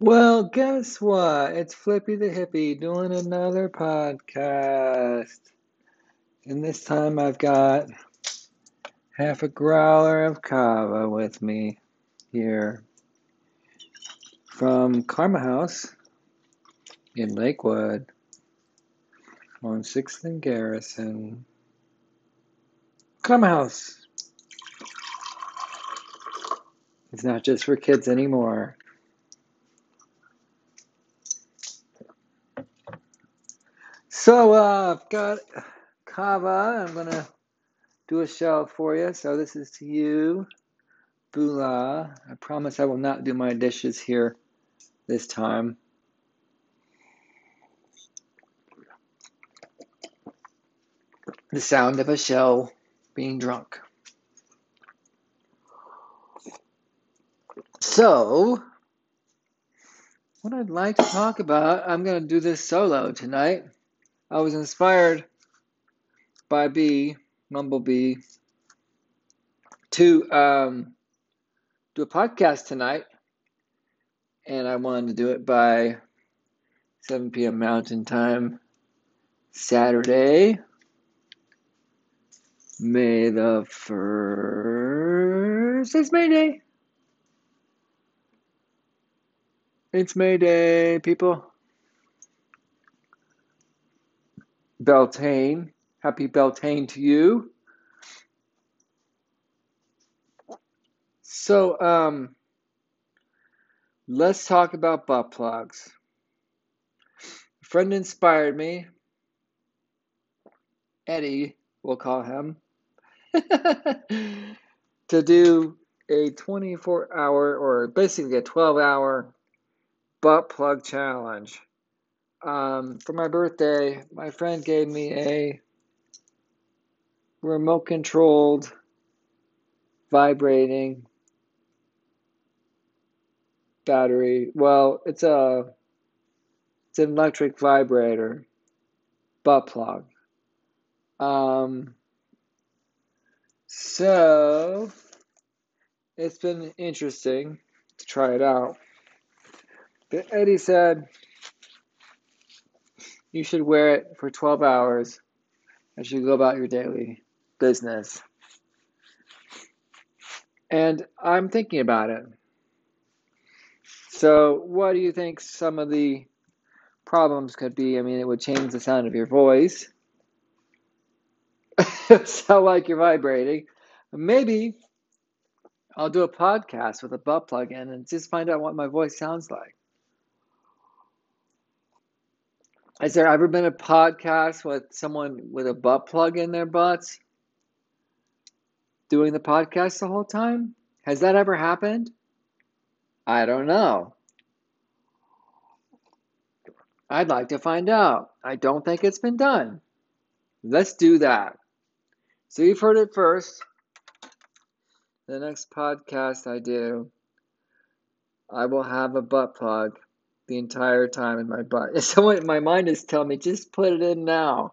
Well, guess what? It's Flippy the Hippie doing another podcast. And this time I've got half a growler of kava with me here from Karma House in Lakewood on 6th and Garrison. Karma House. It's not just for kids anymore. So I've got kava. I'm going to do a shout for you. So this is to you, Bula. I promise I will not do my dishes here this time. The sound of a shell being drunk. So, what I'd like to talk about, I'm going to do this solo tonight. I was inspired by Mumblebee, to do a podcast tonight. And I wanted to do it by 7 p.m. Mountain Time, Saturday, May the 1st. It's May Day. It's May Day, people. Beltane. Happy Beltane to you. So, let's talk about butt plugs. A friend inspired me. Eddie, we'll call him, to do a 24-hour or basically a 12-hour butt plug challenge. For my birthday, my friend gave me a remote-controlled, vibrating battery. Well, it's an electric vibrator butt plug. So it's been interesting to try it out. But Eddie said you should wear it for 12 hours as you go about your daily business. And I'm thinking about it. So what do you think some of the problems could be? I mean, it would change the sound of your voice. It sound like you're vibrating. Maybe I'll do a podcast with a butt plug in and just find out what my voice sounds like. Has there ever been a podcast with someone with a butt plug in their butts doing the podcast the whole time? Has that ever happened? I don't know. I'd like to find out. I don't think it's been done. Let's do that. So you've heard it first. The next podcast I do, I will have a butt plug the entire time in my butt. Someone in my mind is telling me, just put it in now.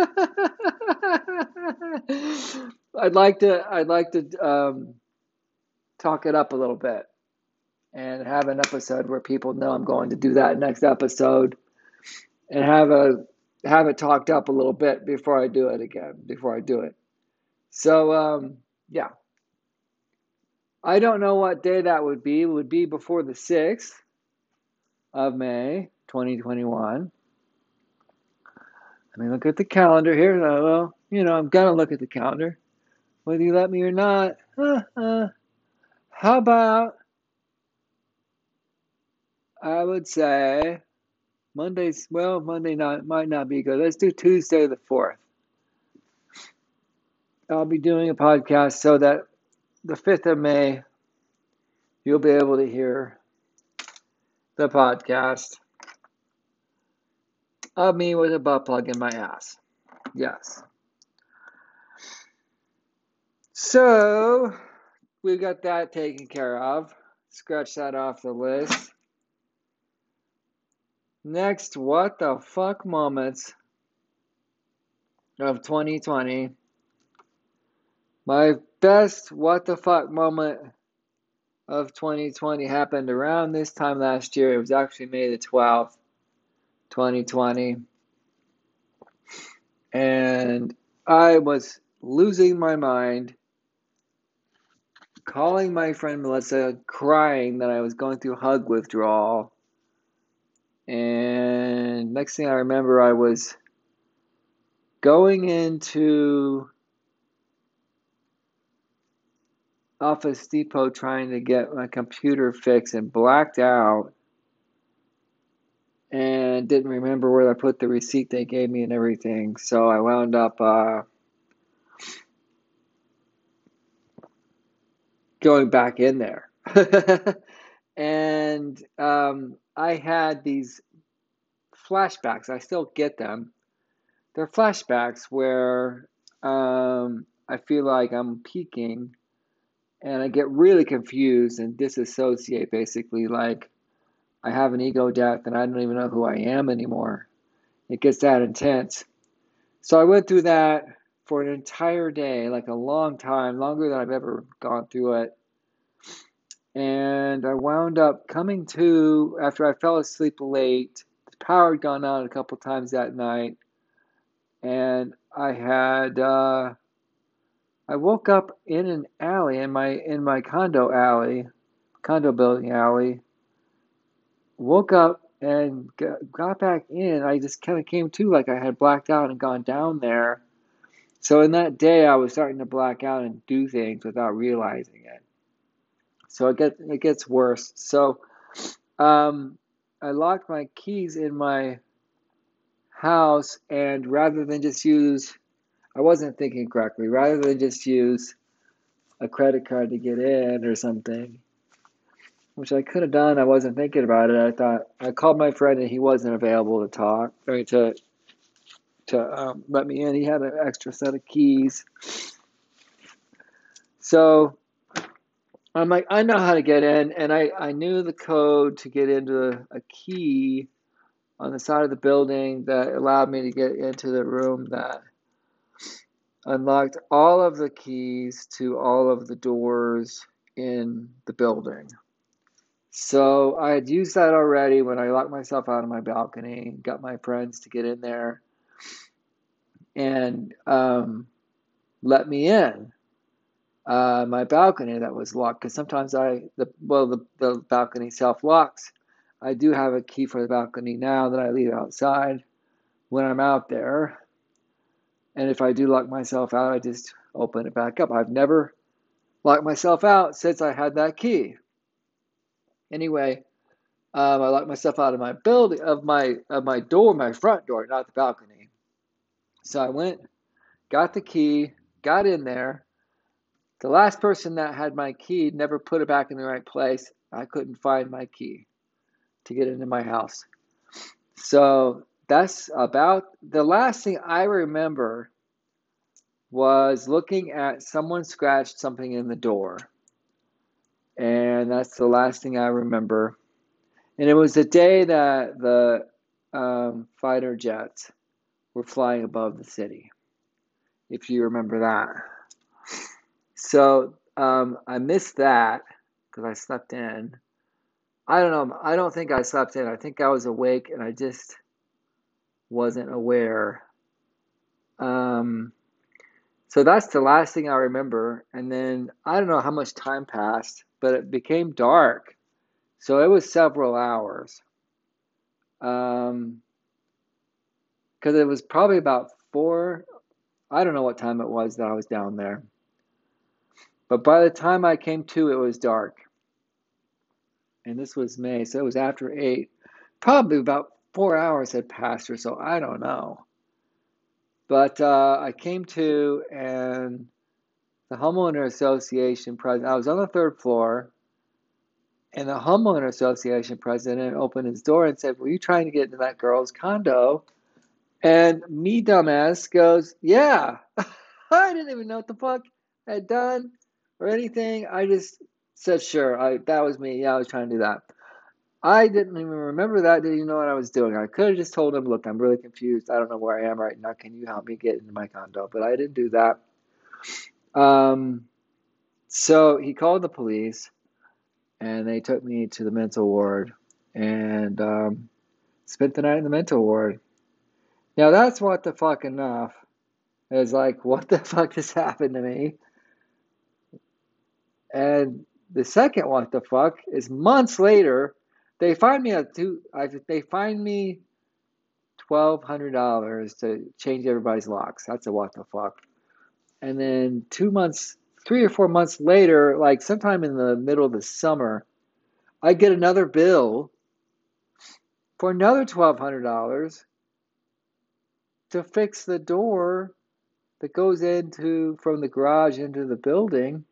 I'd like to talk it up a little bit and have an episode where people know I'm going to do that next episode and have it talked up a little bit before I do it. So, yeah. I don't know what day that would be. It would be before the 6th of May, 2021. I mean, look at the calendar here. Well, I'm going to look at the calendar, whether you let me or not. How about, I would say, Monday might not be good. Let's do Tuesday the 4th. I'll be doing a podcast so that the 5th of May, you'll be able to hear the podcast of me with a butt plug in my ass. Yes. So, we've got that taken care of. Scratch that off the list. Next, what the fuck moments of 2020. My best what the fuck moment of 2020 happened around this time last year. It was actually May the 12th, 2020. And I was losing my mind, calling my friend Melissa, crying that I was going through hug withdrawal. And next thing I remember, I was going into Office Depot trying to get my computer fixed and blacked out and didn't remember where I put the receipt they gave me and everything. So I wound up going back in there. And I had these flashbacks. I still get them. They're flashbacks where I feel like I'm peaking. And I get really confused and disassociate, basically, like I have an ego death and I don't even know who I am anymore. It gets that intense. So I went through that for an entire day, like a long time, longer than I've ever gone through it. And I wound up coming to, after I fell asleep late, the power had gone out a couple times that night. And I had... I woke up in an alley, in my condo building alley. Woke up and got back in. I just kind of came to, like I had blacked out and gone down there. So in that day, I was starting to black out and do things without realizing it. So it gets worse. So I locked my keys in my house, and rather than just use... I wasn't thinking correctly. Rather than just use a credit card to get in or something, which I could have done, I wasn't thinking about it. I called my friend and he wasn't available to talk, I mean, to let me in. He had an extra set of keys. So I'm like, I know how to get in. And I knew the code to get into a key on the side of the building that allowed me to get into the room that unlocked all of the keys to all of the doors in the building. So I had used that already when I locked myself out of my balcony, got my friends to get in there and let me in my balcony that was locked, because sometimes the balcony self-locks. I do have a key for the balcony now that I leave outside when I'm out there. And if I do lock myself out, I just open it back up. I've never locked myself out since I had that key. Anyway, I locked myself out of my building, of my door, my front door, not the balcony. So I went, got the key, got in there. The last person that had my key never put it back in the right place. I couldn't find my key to get into my house. So... that's about the last thing I remember was looking at someone scratched something in the door. And that's the last thing I remember. And it was the day that the fighter jets were flying above the city, if you remember that. So I missed that because I slept in. I don't know. I don't think I slept in. I think I was awake and I just... wasn't aware. So that's the last thing I remember. And then I don't know how much time passed, but it became dark. So it was several hours. 'Cause it was probably about 4. I don't know what time it was that I was down there. But by the time I came to, it was dark. And this was May. So it was after 8. Probably about 4 hours had passed or so, I don't know. But I came to, and the Homeowner Association president, I was on the 3rd floor, and the Homeowner Association president opened his door and said, "Were you trying to get into that girl's condo?" And me, dumbass, goes, "Yeah." I didn't even know what the fuck I had done or anything. I just said, "Sure, that was me. Yeah, I was trying to do that." I didn't even remember that. Didn't even know what I was doing. I could have just told him, "Look, I'm really confused. I don't know where I am right now. Can you help me get into my condo?" But I didn't do that. So he called the police. and they took me to the mental ward and spent the night in the mental ward. Now that's what the fuck enough. It's like, what the fuck just happened to me? And the second what the fuck is months later, they find me $1,200 to change everybody's locks. That's a what the fuck. And then 3 or 4 months later, like sometime in the middle of the summer, I get another bill for another $1,200 to fix the door that goes into from the garage into the building,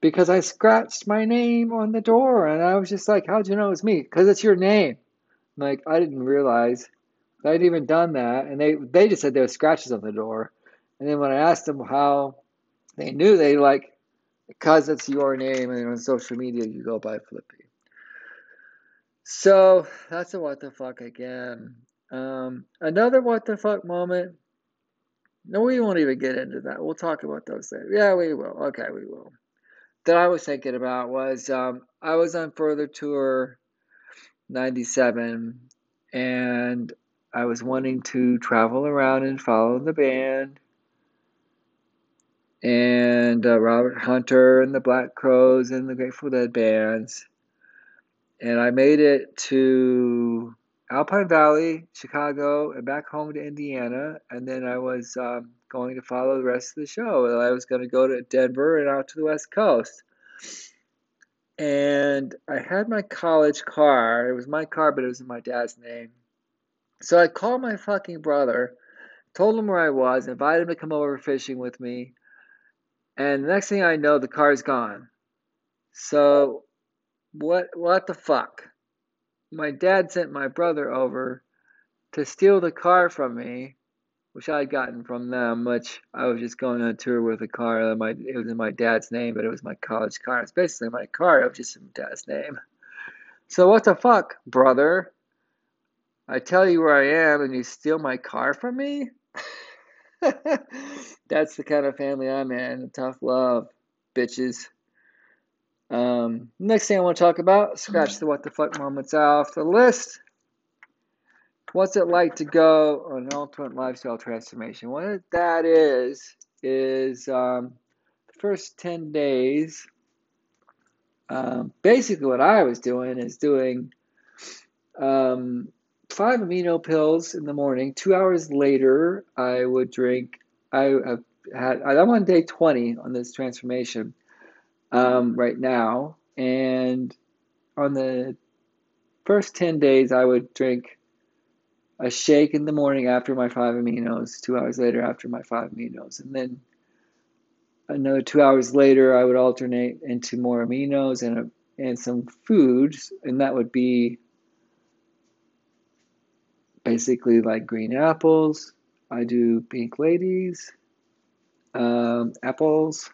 because I scratched my name on the door. And I was just like, how'd you know it's me? Because it's your name. I'm like, I didn't realize that I'd even done that. And they just said there were scratches on the door. And then when I asked them how they knew, they like, because it's your name and on social media you go by Flippy. So that's a what the fuck again. Another what the fuck moment. No, we won't even get into that. We'll talk about those later. Yeah, we will. Okay, we will. That I was thinking about was I was on Further Tour 97, and I was wanting to travel around and follow the band and Robert Hunter and the Black Crows and the Grateful Dead bands. And I made it to Alpine Valley, Chicago, and back home to Indiana. And then I was going to follow the rest of the show. And I was going to go to Denver and out to the West Coast. And I had my college car. It was my car, but it was in my dad's name. So I called my fucking brother, told him where I was, invited him to come over fishing with me. And the next thing I know, the car's gone. So what the fuck? My dad sent my brother over to steal the car from me, which I had gotten from them, which I was just going on a tour with a car. It was in my dad's name, but it was my college car. It's basically my car. It was just in my dad's name. So what the fuck, brother? I tell you where I am and you steal my car from me? That's the kind of family I'm in. Tough love, bitches. Next thing I want to talk about, scratch the what the fuck moments off the list. What's it like to go on an ultimate lifestyle transformation? What that is the first 10 days, basically what I was doing is doing 5 amino pills in the morning. 2 hours later, I would drink. I'm on day 20 on this transformation. Right now, and on the first 10 days, I would drink a shake in the morning after my 5 aminos, 2 hours later after my 5 aminos, and then another 2 hours later, I would alternate into more aminos and some foods, and that would be basically like green apples. I do pink ladies, apples,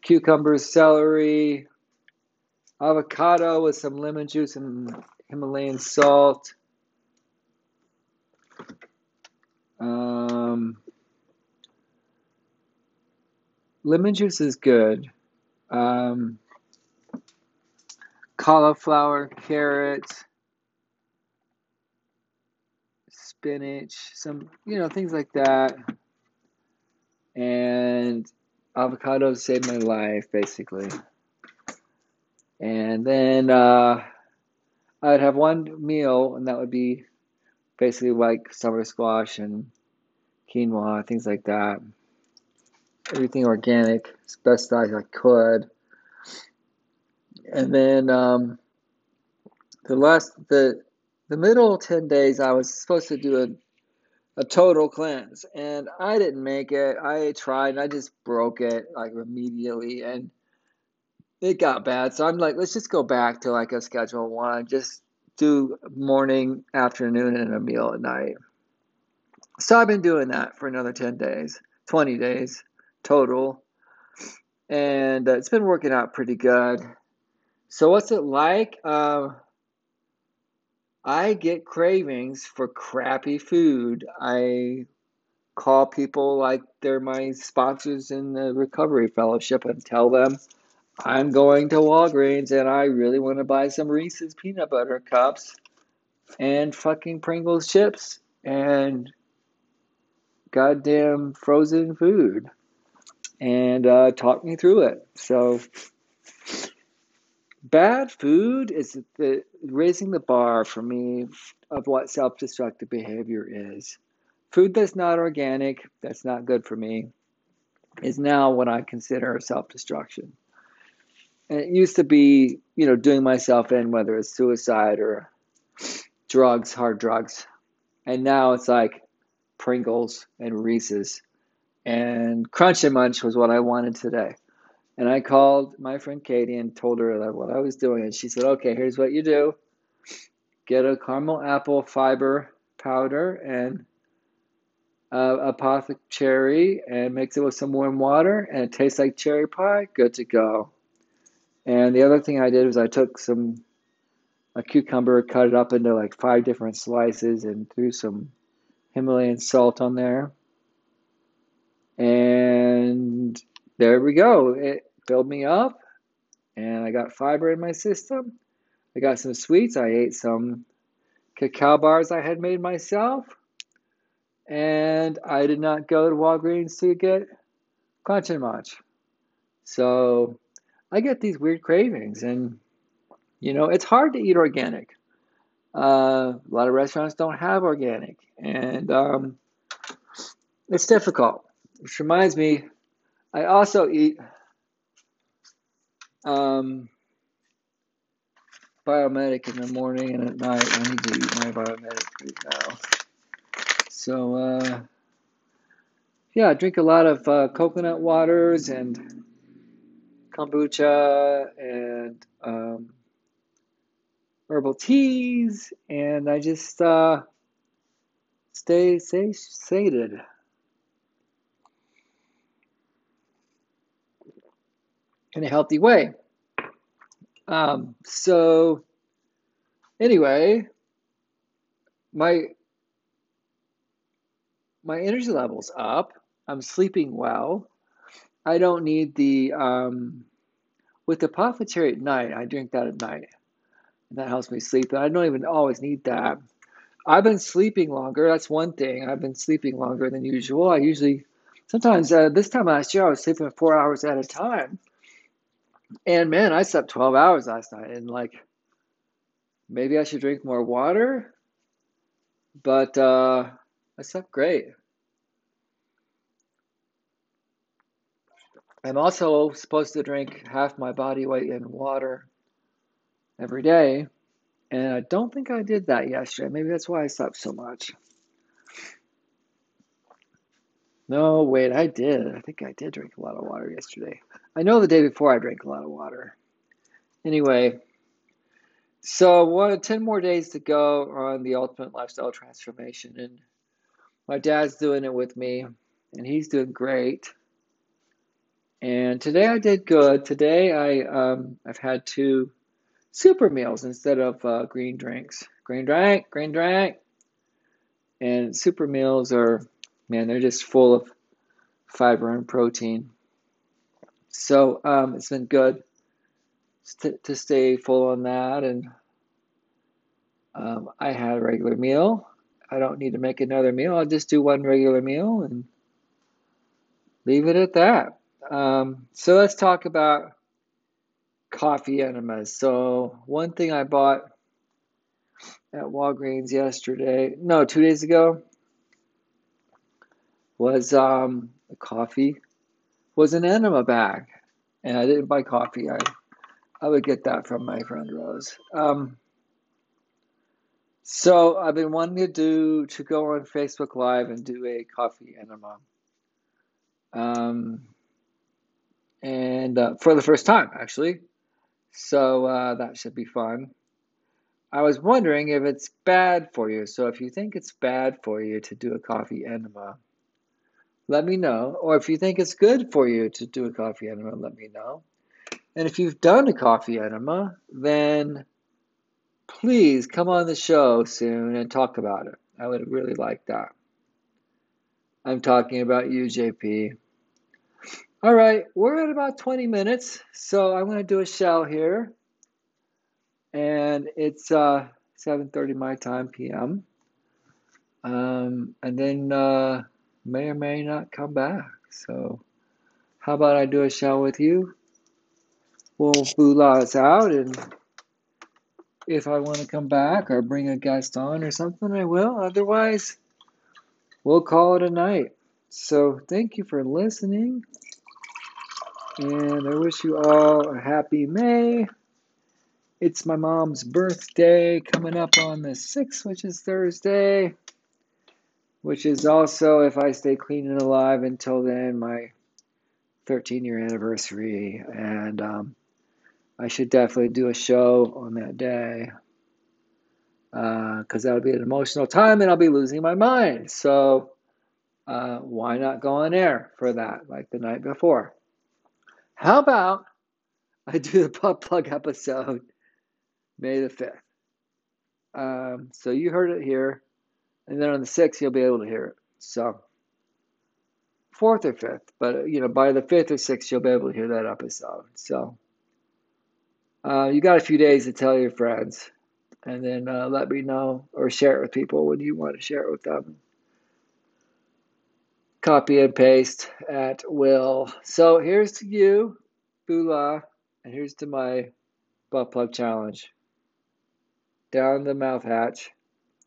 cucumbers, celery, avocado with some lemon juice and Himalayan salt. Lemon juice is good. Cauliflower, carrots, spinach, some, things like that. And avocados saved my life, basically. And then I would have one meal, and that would be basically like summer squash and quinoa, things like that. Everything organic, as best as I could. And then the middle 10 days, I was supposed to do a total cleanse, and I didn't make it. I tried and I just broke it like immediately, and it got bad. So I'm like, let's just go back to like a schedule one, just do morning, afternoon, and a meal at night. So I've been doing that for another 20 days total. And it's been working out pretty good. So what's it like? I get cravings for crappy food. I call people like they're my sponsors in the recovery fellowship and tell them I'm going to Walgreens and I really want to buy some Reese's peanut butter cups and fucking Pringles chips and goddamn frozen food. And talk me through it. So bad food is raising the bar for me of what self-destructive behavior is. Food that's not organic, that's not good for me, is now what I consider self-destruction. And it used to be, you know, doing myself in, whether it's suicide or drugs, hard drugs. And now it's like Pringles and Reese's. And Crunch and Munch was what I wanted today. And I called my friend Katie and told her what I was doing. And she said, okay, here's what you do. Get a caramel apple fiber powder and a pop of cherry and mix it with some warm water. And it tastes like cherry pie. Good to go. And the other thing I did was I took a cucumber, cut it up into like 5 different slices and threw some Himalayan salt on there. And there we go. It filled me up, and I got fiber in my system. I got some sweets. I ate some cacao bars I had made myself. And I did not go to Walgreens to get Crunch and Munch. So I get these weird cravings, and, you know, it's hard to eat organic. A lot of restaurants don't have organic, and it's difficult. Which reminds me, I also eat Biomedic in the morning and at night. I need to eat my Biomedic right now. So, yeah, I drink a lot of coconut waters and kombucha and herbal teas, and I just stay sated. In a healthy way. So anyway, my energy level's up. I'm sleeping well. I don't need the with the apothecary at night. I drink that at night, and that helps me sleep. And I don't even always need that. I've been sleeping longer. That's one thing. I've been sleeping longer than usual. I usually sometimes this time last year I was sleeping 4 hours at a time. And man, I slept 12 hours last night, and like, maybe I should drink more water, but I slept great. I'm also supposed to drink half my body weight in water every day, and I don't think I did that yesterday. Maybe that's why I slept so much. No, wait, I did. I think I did drink a lot of water yesterday. I know the day before I drank a lot of water. Anyway, so 10 more days to go on the ultimate lifestyle transformation. And my dad's doing it with me, and he's doing great. And today I did good. Today I've had 2 super meals instead of green drinks. Green drink. And super meals are... Man, they're just full of fiber and protein. So it's been good to stay full on that. And I had a regular meal. I don't need to make another meal. I'll just do one regular meal and leave it at that. So let's talk about coffee enemas. So one thing I bought at Walgreens 2 days ago, was the coffee was an enema bag, and I didn't buy coffee. I would get that from my friend Rose. So I've been wanting to go on Facebook Live and do a coffee enema, and for the first time actually. So that should be fun. I was wondering if it's bad for you. So if you think it's bad for you to do a coffee enema, let me know. Or if you think it's good for you to do a coffee enema, let me know. And if you've done a coffee enema, then please come on the show soon and talk about it. I would really like that. I'm talking about you, JP. All right, we're at about 20 minutes, so I'm going to do a shell here. And it's 7:30 my time, p.m. And then may or may not come back. So how about I do a shell with you? We'll Bula us out, and if I want to come back or bring a guest on or something, I will. Otherwise, we'll call it a night. So thank you for listening, and I wish you all a happy May. It's my mom's birthday coming up on the 6th, which is Thursday, which is also, if I stay clean and alive until then, my 13-year anniversary, and I should definitely do a show on that day, because that'll be an emotional time, and I'll be losing my mind, so why not go on air for that, like the night before? How about I do the Butt Plug episode May the 5th? So you heard it here, and then on the 6th, you'll be able to hear it, so 4th or 5th, but, you know, by the 5th or 6th, you'll be able to hear that episode, so you got a few days to tell your friends, and then let me know, or share it with people when you want to share it with them. Copy and paste at will. So here's to you, Bula, and here's to my butt plug challenge. Down the mouth hatch,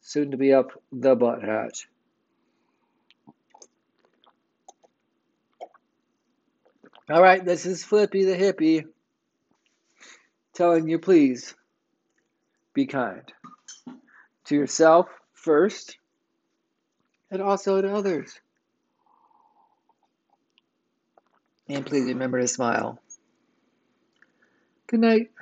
soon to be up the butt hatch. All right, this is Flippy the Hippie telling you, please be kind to yourself first and also to others. And please remember to smile. Good night.